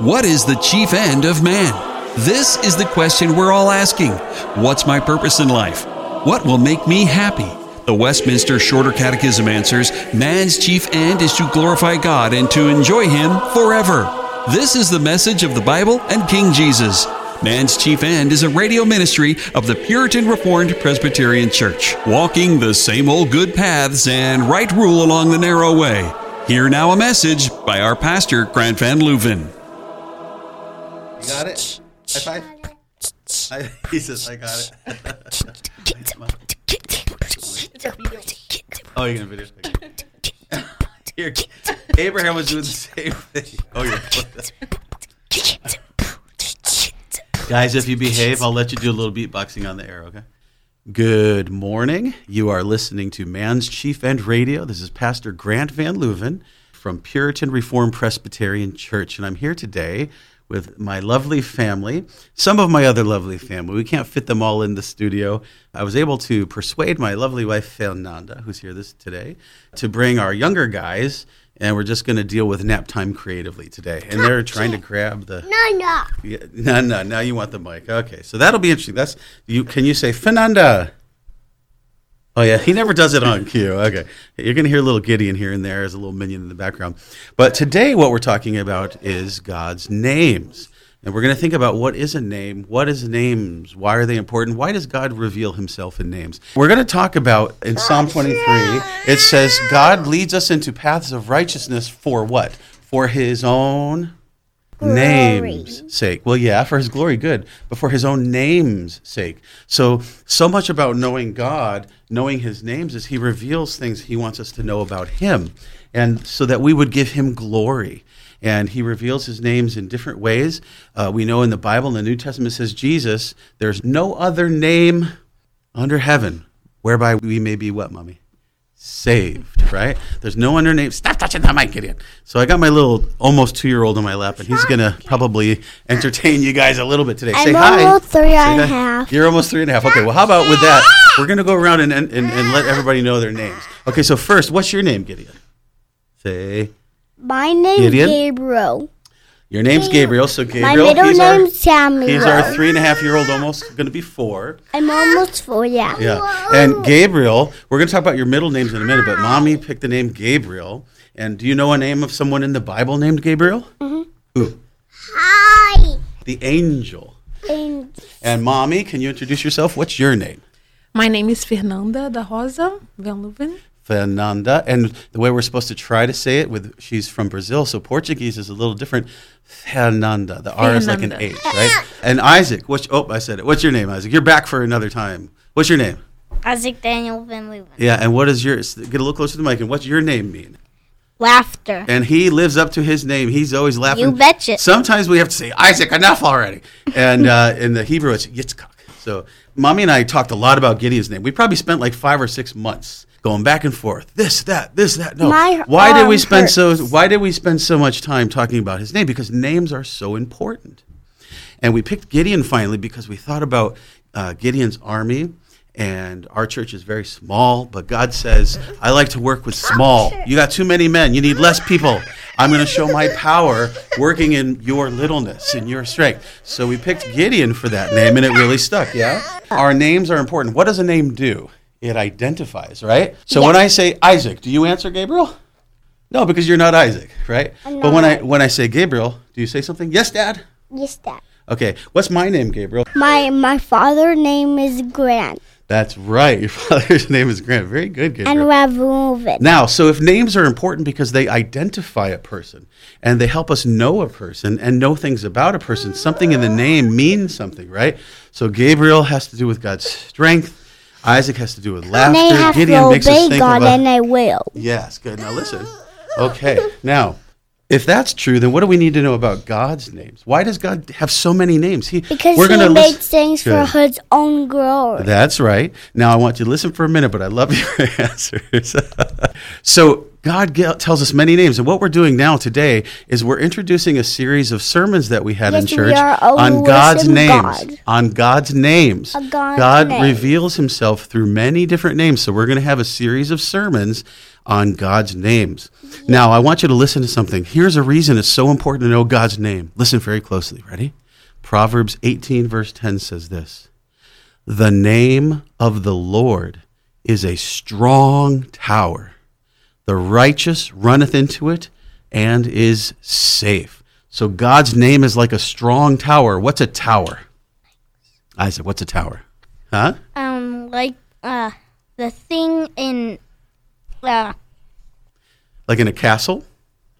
What is the chief end of man? This is the question we're all asking. What's my purpose in life? What will make me happy? The Westminster Shorter Catechism answers, man's chief end is to glorify God and to enjoy Him forever. This is the message of the Bible and King Jesus. Man's Chief End is a radio ministry of the Puritan Reformed Presbyterian Church, walking the same old good paths and right rule along the narrow way. Hear now a message by our pastor, Grant Van Leuven. You got it? High five? He says, I got it. Oh, you're going to video. Here, Abraham was doing the same thing. Oh, yeah. Guys, if you behave, I'll let you do a little beatboxing on the air, okay? Good morning. You are listening to Man's Chief End Radio. This is Pastor Grant Van Leuven from Puritan Reformed Presbyterian Church, and I'm here today with my lovely family, some of my other lovely family. We can't fit them all in the studio. I was able to persuade my lovely wife, Fernanda, who's here today, to bring our younger guys, and we're just going to deal with nap time creatively today. And they're trying to grab the... No. Now you want the mic. Okay, so that'll be interesting. That's you. Can you say, Fernanda? Oh, yeah, he never does it on cue. Okay, you're going to hear a little Gideon here and there as a little minion in the background. But today what we're talking about is God's names. And we're going to think about what is a name, what is names, why are they important, why does God reveal himself in names? We're going to talk about, in Psalm 23, it says, God leads us into paths of righteousness for what? For his own name's sake. Well, yeah, for his glory, good, but for his own name's sake. So much about knowing God, knowing his names, is he reveals things he wants us to know about him, and so that we would give him glory. And he reveals his names in different ways. We know in the Bible, in the New Testament, it says Jesus, there's no other name under heaven whereby we may be what, Mommy? Saved, right? There's no other name. Stop touching that mic, Gideon. So I got my little almost 2-year-old on my lap, and he's going to probably entertain you guys a little bit today. Say hi. I'm almost 3.5. You're almost 3.5. Okay, well, how about with that? We're going to go around and let everybody know their names. Okay, so first, what's your name, Gideon? Say... My name's Gabriel. Your name's Gabriel, so Gabriel. My middle name's Samuel. He's our 3.5-year-old, almost going to be 4. I'm almost 4, yeah. Yeah. And Gabriel, we're going to talk about your middle names in a minute, but Mommy picked the name Gabriel. And do you know a name of someone in the Bible named Gabriel? Mm-hmm. Who? Hi. The angel. And Mommy, can you introduce yourself? What's your name? My name is Fernanda da Rosa Van Leuven. Fernanda, and the way we're supposed to try to say it, with she's from Brazil, so Portuguese is a little different. Fernanda, the R is like an H, right? And Isaac, I said it. What's your name, Isaac? You're back for another time. What's your name? Isaac Daniel Van Leuven. Yeah, and what is yours? Get a little closer to the mic, and what's your name mean? Laughter. And he lives up to his name. He's always laughing. You betcha. Sometimes we have to say, Isaac, enough already. And in the Hebrew, it's Yitzchak. So Mommy and I talked a lot about Gideon's name. We probably spent like 5 or 6 months going back and forth, this, that. No, why did we spend so much time talking about his name? Because names are so important, and we picked Gideon finally because we thought about Gideon's army, and our church is very small. But God says, I like to work with small. You got too many men. You need less people. I'm going to show my power working in your littleness, in your strength. So we picked Gideon for that name, and it really stuck. Yeah, our names are important. What does a name do? It identifies, right? So When I say Isaac, do you answer Gabriel? No, because you're not Isaac, right? But when I say Gabriel, do you say something? Yes, Dad? Yes, Dad. Okay, what's my name, Gabriel? My father's name is Grant. That's right. Your father's name is Grant. Very good, Gabriel. And Ravuvid. Now, so if names are important because they identify a person and they help us know a person and know things about a person, something in the name means something, right? So Gabriel has to do with God's strength. Isaac has to do with laughter. And I have Gideon to obey makes us think God, about, and I will. Yes, good. Now listen. Okay. Now, if that's true, then what do we need to know about God's names? Why does God have so many names? Because he makes things for his own glory. That's right. Now I want you to listen for a minute, but I love your answers. So God tells us many names, and what we're doing now today is we're introducing a series of sermons that we had in church on God's names. God reveals himself through many different names, so we're going to have a series of sermons on God's names. Yeah. Now, I want you to listen to something. Here's a reason it's so important to know God's name. Listen very closely. Ready? Proverbs 18, verse 10 says this: "The name of the Lord is a strong tower. The righteous runneth into it and is safe." So God's name is like a strong tower. What's a tower? I said, what's a tower? Huh? The thing in... Like in a castle,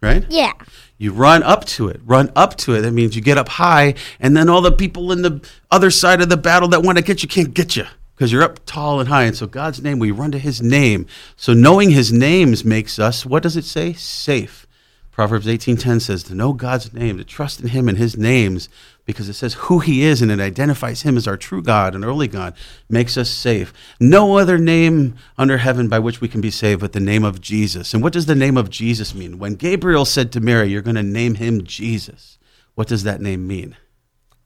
right? Yeah. You run up to it. That means you get up high, and then all the people in the other side of the battle that want to get you can't get you because you're up tall and high. And so God's name, we run to his name. So knowing his names makes us, what does it say? Safe. Proverbs 18:10 says to know God's name, to trust in him and his names, because it says who he is and it identifies him as our true God and only God, makes us safe. No other name under heaven by which we can be saved but the name of Jesus. And what does the name of Jesus mean? When Gabriel said to Mary, you're going to name him Jesus, what does that name mean?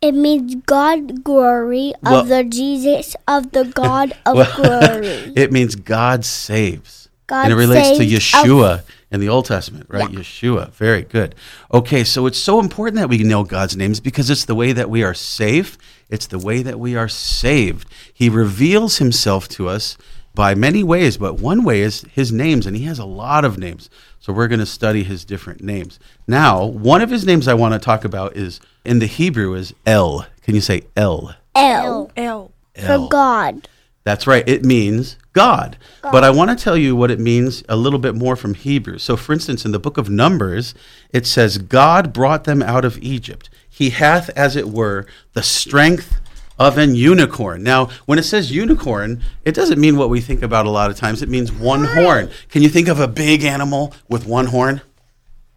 It means God glory of the Jesus of the God of glory. It means God saves. God and it relates to Yeshua in the Old Testament, right? Yeah. Yeshua. Very good. Okay, so it's so important that we know God's names because it's the way that we are safe. It's the way that we are saved. He reveals himself to us by many ways, but one way is his names, and he has a lot of names. So we're going to study his different names. Now, one of his names I want to talk about is, in the Hebrew, is El. Can you say El? El. El. For God. That's right. It means God. But I want to tell you what it means a little bit more from Hebrew. So, for instance, in the book of Numbers, it says, God brought them out of Egypt. He hath, as it were, the strength of an unicorn. Now, when it says unicorn, it doesn't mean what we think about a lot of times. It means one horn. Can you think of a big animal with one horn?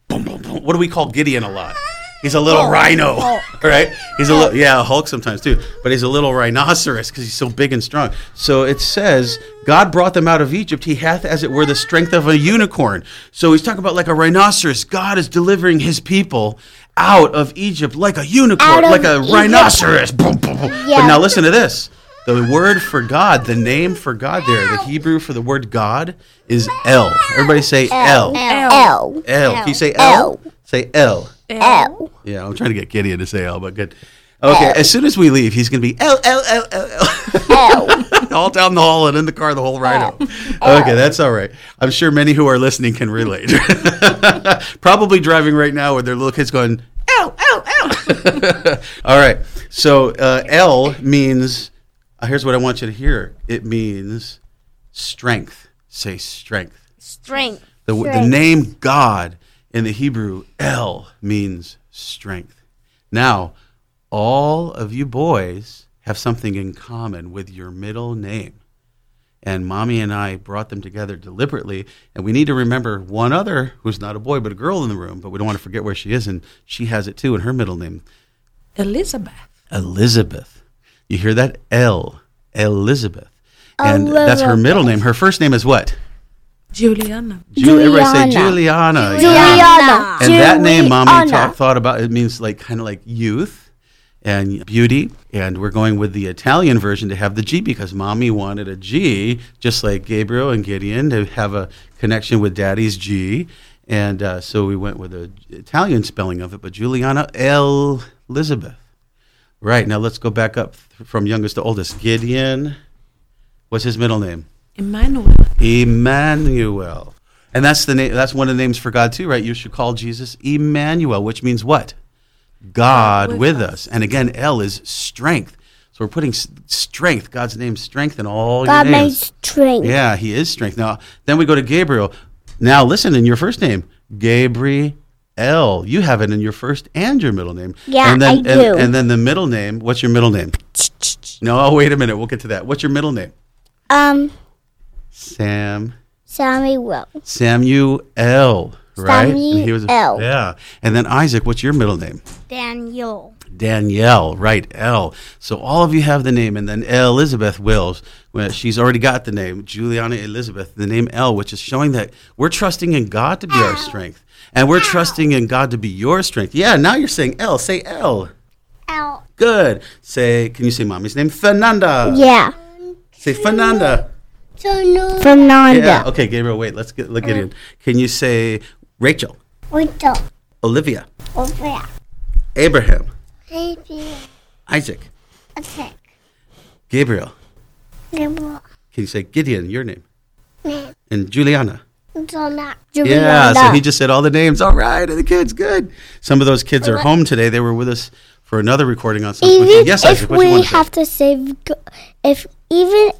Boom, boom, boom. What do we call Gideon a lot? He's a little rhino, right? He's a little, Hulk sometimes too, but he's a little rhinoceros because he's so big and strong. So it says, God brought them out of Egypt. He hath, as it were, the strength of a unicorn. So he's talking about like a rhinoceros. God is delivering his people out of Egypt like a unicorn, like a rhinoceros. Boom, boom, boom. Yeah. But now listen to this. The word for God, the name for God there, the Hebrew for the word God is El. Everybody say El. El. El. Can you say El? Say El. El. Yeah, I'm trying to get Gideon to say El, but good. Okay, as soon as we leave, he's going to be El, El, El, El, El. All down the hall and in the car, the whole rhino. Okay, that's all right. I'm sure many who are listening can relate. Probably driving right now with their little kids going, El, El, El. All right, so El means, here's what I want you to hear. It means strength. Say strength. Strength. The name God in the Hebrew, El means strength. Now, all of you boys have something in common with your middle name. And Mommy and I brought them together deliberately. And we need to remember one other who's not a boy but a girl in the room, but we don't want to forget where she is. And she has it too in her middle name. Elizabeth. You hear that? El. Elizabeth. And that's her middle name. Her first name is what? Juliana. Everybody say Juliana. Juliana. And that name, Mommy thought about, it means like kind of like youth and beauty. And we're going with the Italian version to have the G because Mommy wanted a G, just like Gabriel and Gideon, to have a connection with Daddy's G. And so we went with the Italian spelling of it, but Juliana Elizabeth. Right, now let's go back up from youngest to oldest. Gideon, what's his middle name? Emmanuel. And that's the name. That's one of the names for God too, right? You should call Jesus Emmanuel, which means what? God with us. And again, El is strength. So we're putting strength, God's name, strength in all your names. God made strength. Yeah, he is strength. Now, then we go to Gabriel. Now, listen, in your first name, Gabriel. L. You have it in your first and your middle name. Yeah, and then, I do. And then the middle name. What's your middle name? No, wait a minute. We'll get to that. What's your middle name? Samuel. Samuel, right? Samuel. Yeah. And then Isaac, what's your middle name? Danielle, right, L. So all of you have the name, and then Elizabeth Wills, she's already got the name, Juliana Elizabeth, the name L, which is showing that we're trusting in God to be our strength, and we're trusting in God to be your strength. Yeah, now you're saying L. Say L. L. Good. Can you say Mommy's name? Fernanda. Yeah. Say Fernanda. Fernanda. Yeah. Okay, Gabriel, wait. Let's get look at it. Can you say Rachel? Rachel. Olivia. Olivia. Abraham. Abraham. Isaac. Isaac. Gabriel. Gabriel. Can you say Gideon, your name? Name. And Juliana. Yeah, so he just said all the names. All right, and the kids, good. Some of those kids are home today. They were with us for another recording on something. Yes, Isaac, what do you want to say? Even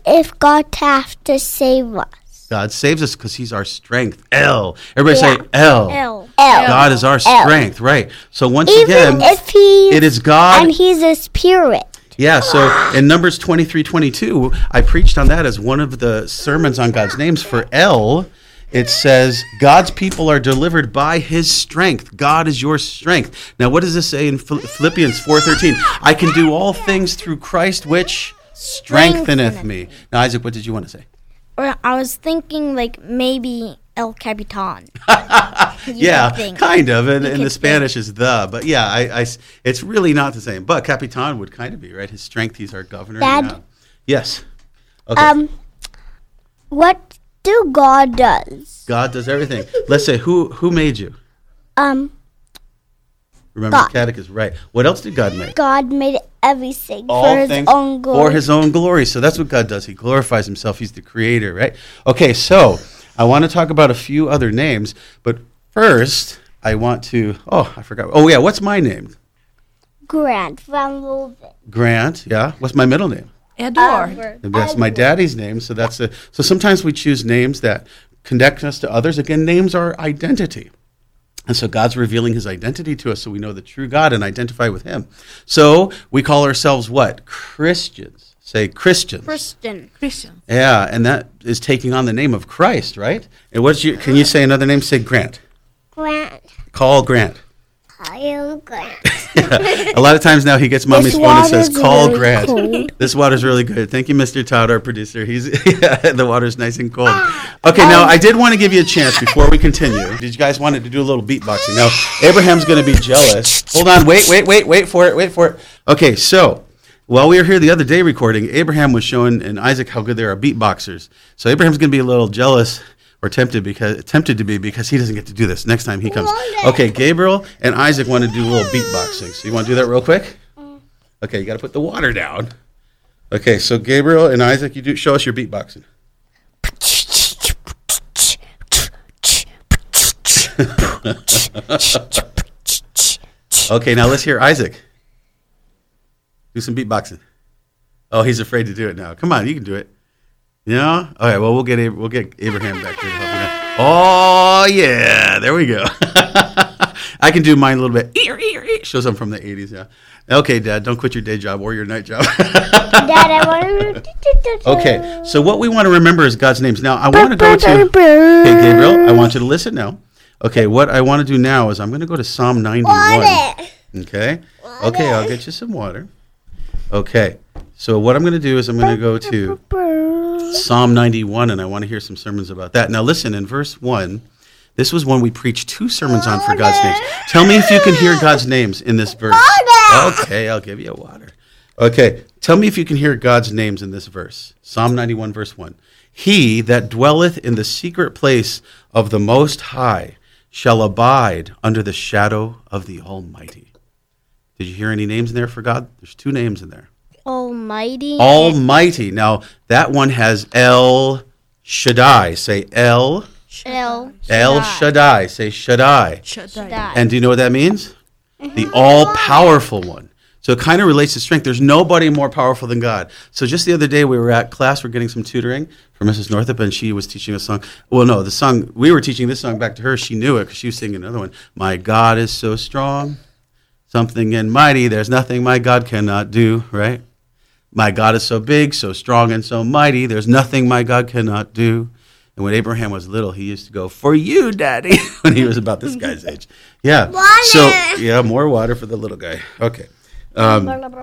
if God has to save us. God saves us because he's our strength. El. Everybody say El. El. God is our strength, right. So once again, it is God. And he's a spirit. Yeah, so in Numbers 23:22, I preached on that as one of the sermons on God's names for El. It says, God's people are delivered by his strength. God is your strength. Now, what does this say in Philippians 4:13? I can do all things through Christ, which strengtheneth me. Now, Isaac, what did you want to say? Well, I was thinking, like, maybe El Capitan. Kind of. And the Spanish is the. But, yeah, I, it's really not the same. But Capitan would kind of be, right? His strength, he's our governor. Dad? Yeah. Yes. Okay. What do God does? God does everything. Let's say, who made you? Remember, God. The catechism, right. What else did God make? God made everything for his own glory. For his own glory. So that's what God does. He glorifies himself. He's the creator, right? Okay, so I want to talk about a few other names. But first, I want to, I forgot. Oh, yeah, what's my name? Grant Van Leuven. Grant, yeah. What's my middle name? Edward. That's my daddy's name. So that's so sometimes we choose names that connect us to others. Again, names are identity. And so God's revealing his identity to us so we know the true God and identify with him. So we call ourselves what? Christians. Say Christians. Christian. Yeah, and that is taking on the name of Christ, right? And can you say another name? Say Grant. Grant. Call Grant. Call Grant. Yeah. A lot of times now he gets mommy's phone and says, call really Grant. Cold. This water's really good. Thank you, Mr. Todd, our producer. The water's nice and cold. Okay, now I did want to give you a chance before we continue. Did you guys want to do a little beatboxing? Now, Abraham's going to be jealous. Hold on, wait for it. Okay, so while we were here the other day recording, Abraham was showing and Isaac how good they are beatboxers. So Abraham's going to be a little jealous. Or tempted to be because he doesn't get to do this next time he comes. Okay, Gabriel and Isaac want to do a little beatboxing. So you want to do that real quick? Okay, you got to put the water down. Okay, so Gabriel and Isaac, you do show us your beatboxing. Okay, now let's hear Isaac. Do some beatboxing. Oh, he's afraid to do it now. Come on, you can do it. Yeah. All right. Well, we'll get Abraham back here to help you. Oh yeah. There we go. I can do mine a little bit. Shows I'm from the 80s. Yeah. Okay, Dad. Don't quit your day job or your night job. Dad, I want to. Okay. So what we want to remember is God's names. Now I want to go to. Okay, Gabriel. I want you to listen now. Okay. What I want to do now is I'm going to go to Psalm 91. Okay. Okay. I'll get you some water. Okay. So what I'm going to do is I'm going to go to Psalm 91, and I want to hear some sermons about that. Now listen, in verse 1, this was one we preached two sermons on for God's names. Tell me if you can hear God's names in this verse. Okay, I'll give you water. Okay, tell me if you can hear God's names in this verse. Psalm 91, verse 1. He that dwelleth in the secret place of the Most High shall abide under the shadow of the Almighty. Did you hear any names in there for God? There's two names in there. Almighty. Now, that one has El Shaddai. Say El. El Shaddai. Say Shaddai. Shaddai. And do you know what that means? Mm-hmm. The all-powerful one. So it kind of relates to strength. There's nobody more powerful than God. So just the other day, we were at class. We're getting some tutoring for Mrs. Northup, and she was teaching a song. Well, no, the song, we were teaching this song back to her. She knew it because she was singing another one. My God is so strong, something and mighty. There's nothing my God cannot do, right? My God is so big, so strong, and so mighty. There's nothing my God cannot do. And when Abraham was little, he used to go, for you, Daddy, when he was about this guy's age. Yeah. Water. So, yeah, more water for the little guy. Okay.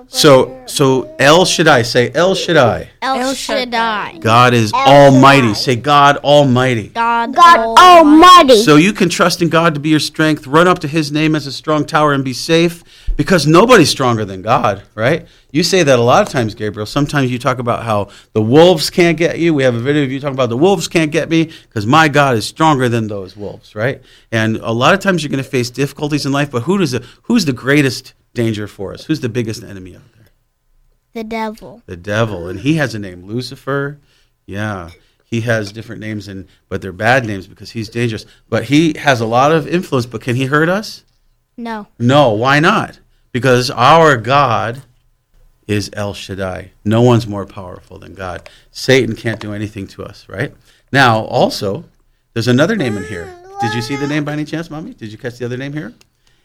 So El Shaddai, say El Shaddai. El Shaddai. God is almighty. Say God almighty. God almighty. So you can trust in God to be your strength. Run up to his name as a strong tower and be safe, because nobody's stronger than God, right? You say that a lot of times, Gabriel. Sometimes you talk about how the wolves can't get you. We have a video of you talking about the wolves can't get me because my God is stronger than those wolves, right? And a lot of times you're going to face difficulties in life, but who's the greatest danger for us? Who's the biggest enemy out there? The devil. The devil, and he has a name, Lucifer. Yeah, he has different names, but they're bad names because he's dangerous. But he has a lot of influence, but can he hurt us? No. No, why not? Because our God is El Shaddai. No one's more powerful than God. Satan can't do anything to us, right? Now, also, there's another name in here. Did you see the name by any chance, Mommy? Did you catch the other name here?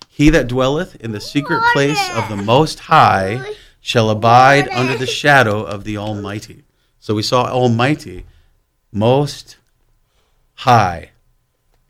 He that dwelleth in the secret place of the Most High shall abide under the shadow of the Almighty. So we saw Almighty, Most High.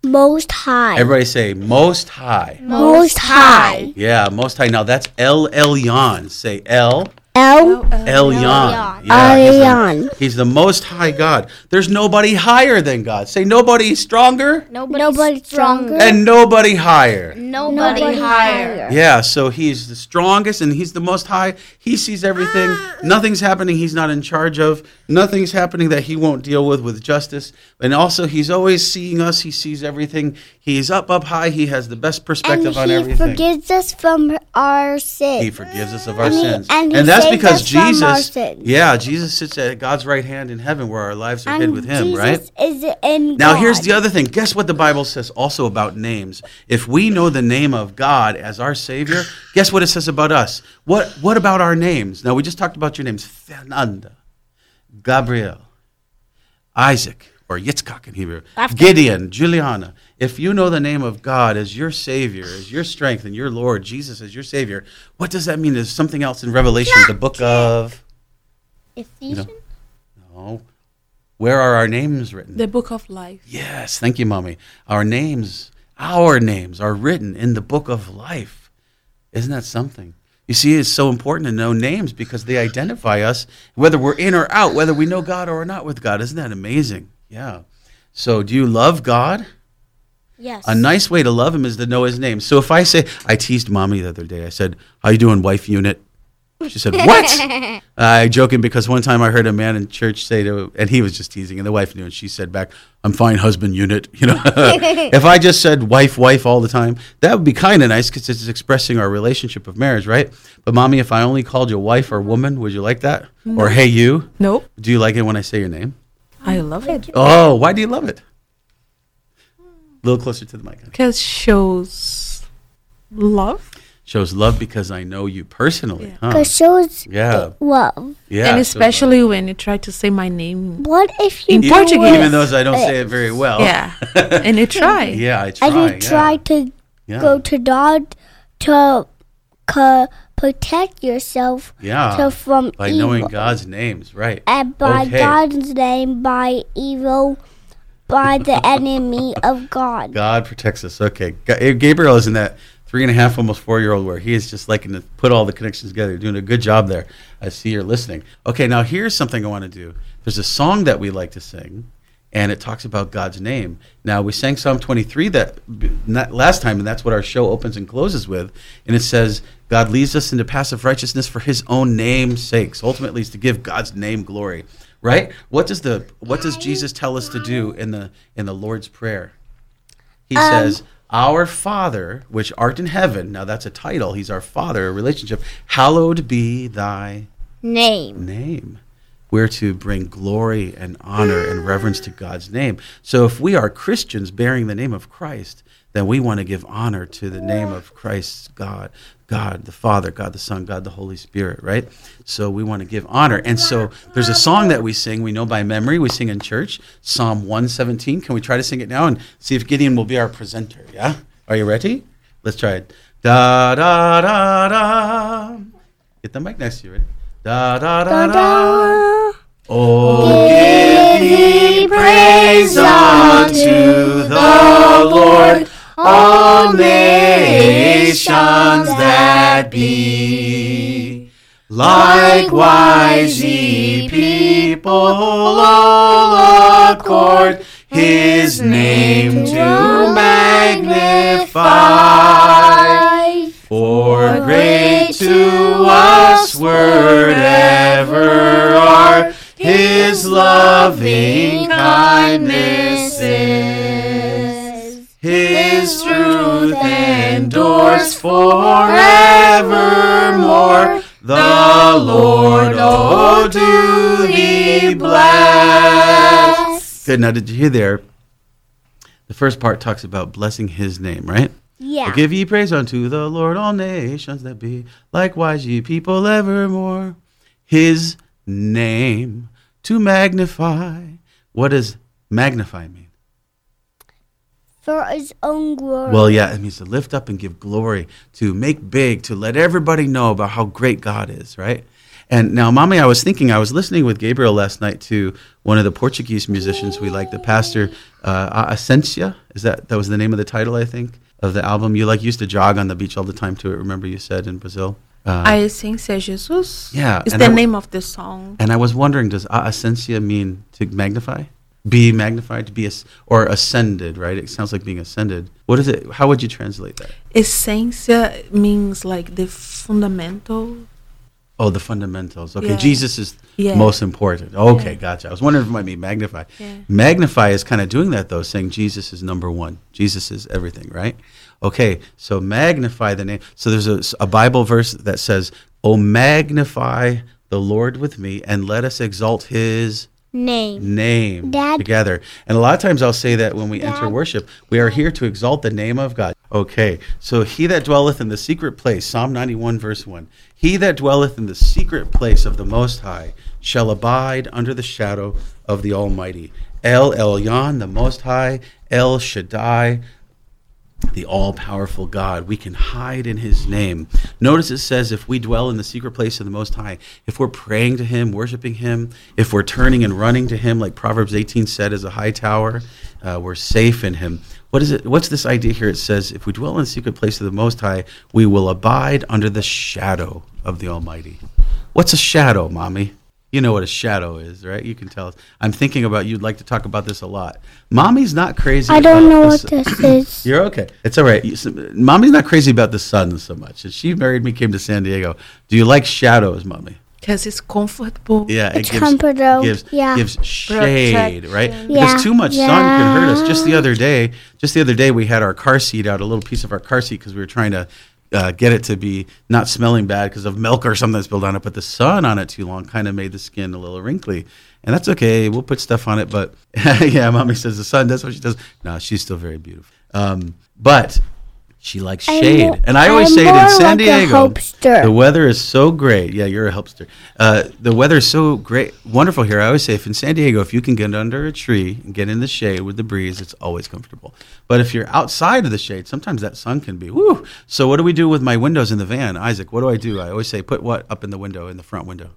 Most High. Everybody say Most High. Most High. Yeah, Most High. Now that's El Elyon. Say El. El Elyon. Yeah, he's the Most High God. There's nobody higher than God. Say nobody stronger. Nobody stronger. And nobody higher. Nobody higher. Yeah, so he's the strongest and he's the Most High. He sees everything. Nothing's happening he's not in charge of. Nothing's happening that he won't deal with justice. And also he's always seeing us. He sees everything. He's up high. He has the best perspective on everything. And he forgives us from our sins. He forgives us of our sins. And that's because Jesus sits at God's right hand in heaven where our lives are hid with him, Jesus, right? Is in now, God. Here's the other thing. Guess what the Bible says also about names? If we know the name of God as our Savior, guess what it says about us? What about our names? Now, we just talked about your names. Fernanda, Gabriel, Isaac, or Yitzchak in Hebrew, Gideon, Juliana. If you know the name of God as your Savior, as your strength, and your Lord, Jesus as your Savior, what does that mean? There's something else in Revelation, the book of... Ephesians? No. Where are our names written? The book of life. Yes, thank you, Mommy. Our names are written in the book of life. Isn't that something? You see, it's so important to know names because they identify us, whether we're in or out, whether we know God or not with God. Isn't that amazing? Yeah. So do you love God? Yes. A nice way to love him is to know his name. So if I say, I teased Mommy the other day. I said, how you doing, wife unit? She said, what? I'm joking because one time I heard a man in church say to, and he was just teasing, and the wife knew, and she said back, I'm fine, husband unit. You know, if I just said wife all the time, that would be kind of nice because it's expressing our relationship of marriage, right? But Mommy, if I only called you wife or woman, would you like that? No. Or hey, you? Nope. Do you like it when I say your name? I love it. Oh, why do you love it? A little closer to the mic. Because it shows love. Shows love because I know you personally. Yeah. Huh? Because shows love. Yeah, and especially when you try to say my name. What if you in Portuguese? Even though I don't say it very well. Yeah, and you try. Yeah, I try. And you try to go to God to protect yourself from by evil. By knowing God's names, right. And by God's name, by evil, by the enemy of God. God protects us. Okay. Gabriel is in that 3.5, almost 4-year-old where he is just liking to put all the connections together. You're doing a good job there. I see you're listening. Okay, now here's something I want to do. There's a song that we like to sing, and it talks about God's name. Now, we sang Psalm 23 last time, and that's what our show opens and closes with. And it says, God leads us into paths of righteousness for his own name's sakes. Ultimately, it's to give God's name glory, right? What does Jesus tell us to do in the Lord's Prayer? He says, Our Father, which art in heaven. Now, that's a title. He's our Father, a relationship. Hallowed be thy name. We're to bring glory and honor and reverence to God's name. So if we are Christians bearing the name of Christ, then we want to give honor to the name of Christ's God the Father, God the Son, God the Holy Spirit, right? So we want to give honor. And so there's a song that we sing, we know by memory, we sing in church, Psalm 117. Can we try to sing it now and see if Gideon will be our presenter, yeah? Are you ready? Let's try it. Da, da, da, da. Get the mic next to you, ready? Da, da, da, da, da. Oh, give ye praise unto the Lord, all nations that be. Likewise ye people all accord his name to magnify. For great to us wherever are his loving kindnesses. His truth endures forevermore. The Lord, oh, do thee bless. Good. Now, did you hear there? The first part talks about blessing his name, right? Yeah. So give ye praise unto the Lord, all nations that be. Likewise, ye people evermore. His name to magnify. What does magnify mean? For his own glory. Well, yeah, it means to lift up and give glory, to make big, to let everybody know about how great God is, right? And now, Mommy, I was listening with Gabriel last night to one of the Portuguese musicians we like, the pastor, Ascensia. That was the name of the title, I think, of the album. You used to jog on the beach all the time to it, remember you said, in Brazil? Ascensia Jesus? Yeah. It's the name of the song. And I was wondering, does Ascensia mean to magnify? Be magnified, to be or ascended, right? It sounds like being ascended. What is it? How would you translate that? Essencia means like the fundamental. Oh, the fundamentals. Okay, yeah. Jesus is most important. Okay, gotcha. I was wondering if it might be magnify. Yeah. Magnify is kind of doing that, though, saying Jesus is number one. Jesus is everything, right? Okay, so magnify the name. So there's a Bible verse that says, "Oh, magnify the Lord with me, and let us exalt his name Dad. Together." And a lot of times I'll say that when we enter worship, we are here to exalt the name of God. Okay, so he that dwelleth in the secret place, Psalm 91, verse 1, he that dwelleth in the secret place of the Most High shall abide under the shadow of the Almighty. El Elyon, the Most High, El Shaddai, the all-powerful God. We can hide in his name. Notice it says if we dwell in the secret place of the Most High, if we're praying to him, worshiping him, if we're turning and running to him, like Proverbs 18 said, is a high tower, we're safe in him. What is it? What's this idea here? It says if we dwell in the secret place of the Most High, we will abide under the shadow of the Almighty. What's a shadow, Mommy? You know what a shadow is, right? You can tell us. I'm thinking about you'd like to talk about this a lot. Mommy's not crazy. I don't know what this is. You're okay. It's all right. Mommy's not crazy about the sun so much. And she married me, came to San Diego. Do you like shadows, Mommy? Because it's comfortable. Yeah, it's comfortable. Gives shade, right? Yeah. Because too much sun can hurt us. Just the other day, we had our car seat out, a little piece of our car seat, because we were trying to get it to be not smelling bad because of milk or something that's spilled on it, but the sun on it too long kind of made the skin a little wrinkly. And that's okay. We'll put stuff on it, but yeah, Mommy says the sun, that's what she does. No, she's still very beautiful. But she likes shade. And I always say it in San Diego, the weather is so great. Yeah, you're a helpster. The weather is so great, wonderful here. I always say in San Diego, if you can get under a tree and get in the shade with the breeze, it's always comfortable. But if you're outside of the shade, sometimes that sun can be, woo. So what do we do with my windows in the van? Isaac, what do? I always say, put what up in the window, in the front window?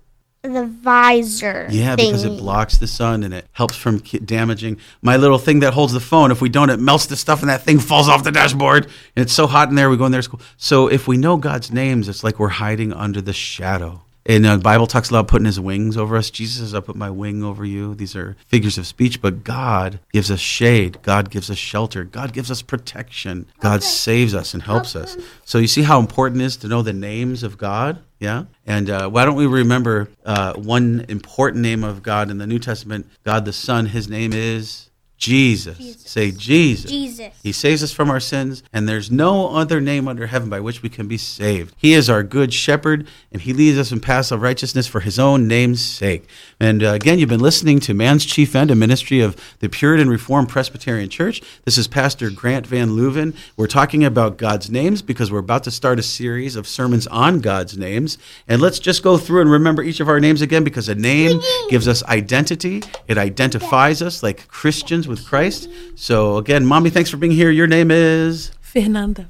The visor. Yeah, because it blocks the sun and it helps from damaging my little thing that holds the phone. If we don't, it melts the stuff and that thing falls off the dashboard. And it's so hot in there, we go in there to school. So if we know God's names, it's like we're hiding under the shadow. And the Bible talks about putting his wings over us. Jesus says, "I put my wing over you." These are figures of speech, but God gives us shade. God gives us shelter. God gives us protection. God saves us and helps us. So you see how important it is to know the names of God? Yeah? And why don't we remember one important name of God in the New Testament, God the Son. His name is Jesus. Say Jesus. Jesus. He saves us from our sins, and there's no other name under heaven by which we can be saved. He is our good shepherd, and he leads us in paths of righteousness for his own name's sake. And again, you've been listening to Man's Chief End, a ministry of the Puritan Reformed Presbyterian Church. This is Pastor Grant Van Leuven. We're talking about God's names because we're about to start a series of sermons on God's names. And let's just go through and remember each of our names again, because a name gives us identity. It identifies us like Christians with Christ. So again, Mommy, thanks for being here. Your name is? Fernanda.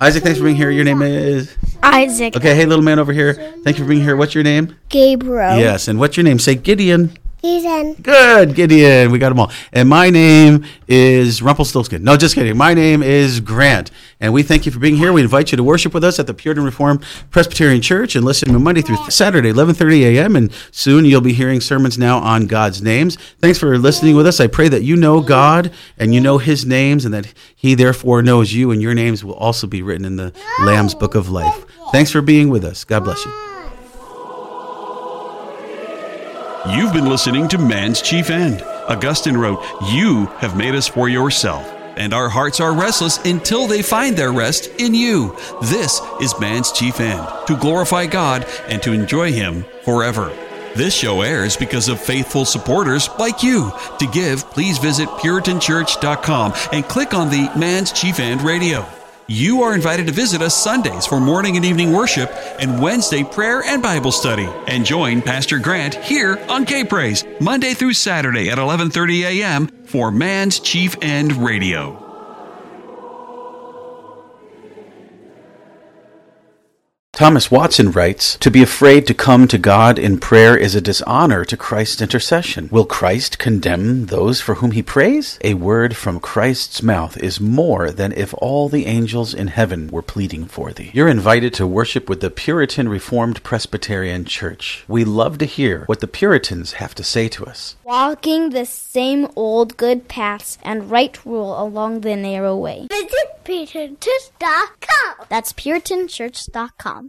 Isaac, thanks for being here. Your name is? Isaac. Okay, hey, little man over here. Thank you for being here. What's your name? Gabriel. Yes, and what's your name? Say Gideon. Gideon. Good, Gideon. We got them all. And my name is Rumpelstiltskin. No, just kidding. My name is Grant. And we thank you for being here. We invite you to worship with us at the Puritan Reformed Presbyterian Church and listen to Monday through Saturday, 11:30 a.m. And soon you'll be hearing sermons now on God's names. Thanks for listening with us. I pray that you know God and you know his names and that he therefore knows you and your names will also be written in the Lamb's Book of Life. Thanks for being with us. God bless you. You've been listening to Man's Chief End. Augustine wrote, "You have made us for yourself, and our hearts are restless until they find their rest in you." This is Man's Chief End, to glorify God and to enjoy Him forever. This show airs because of faithful supporters like you. To give, please visit PuritanChurch.com and click on the Man's Chief End radio. You are invited to visit us Sundays for morning and evening worship and Wednesday prayer and Bible study. And join Pastor Grant here on KPRZ Monday through Saturday at 11:30 a.m. for Man's Chief End Radio. Thomas Watson writes, "To be afraid to come to God in prayer is a dishonor to Christ's intercession. Will Christ condemn those for whom he prays? A word from Christ's mouth is more than if all the angels in heaven were pleading for thee." You're invited to worship with the Puritan Reformed Presbyterian Church. We love to hear what the Puritans have to say to us. Walking the same old good paths and right rule along the narrow way. Visit PuritanChurch.com. That's PuritanChurch.com.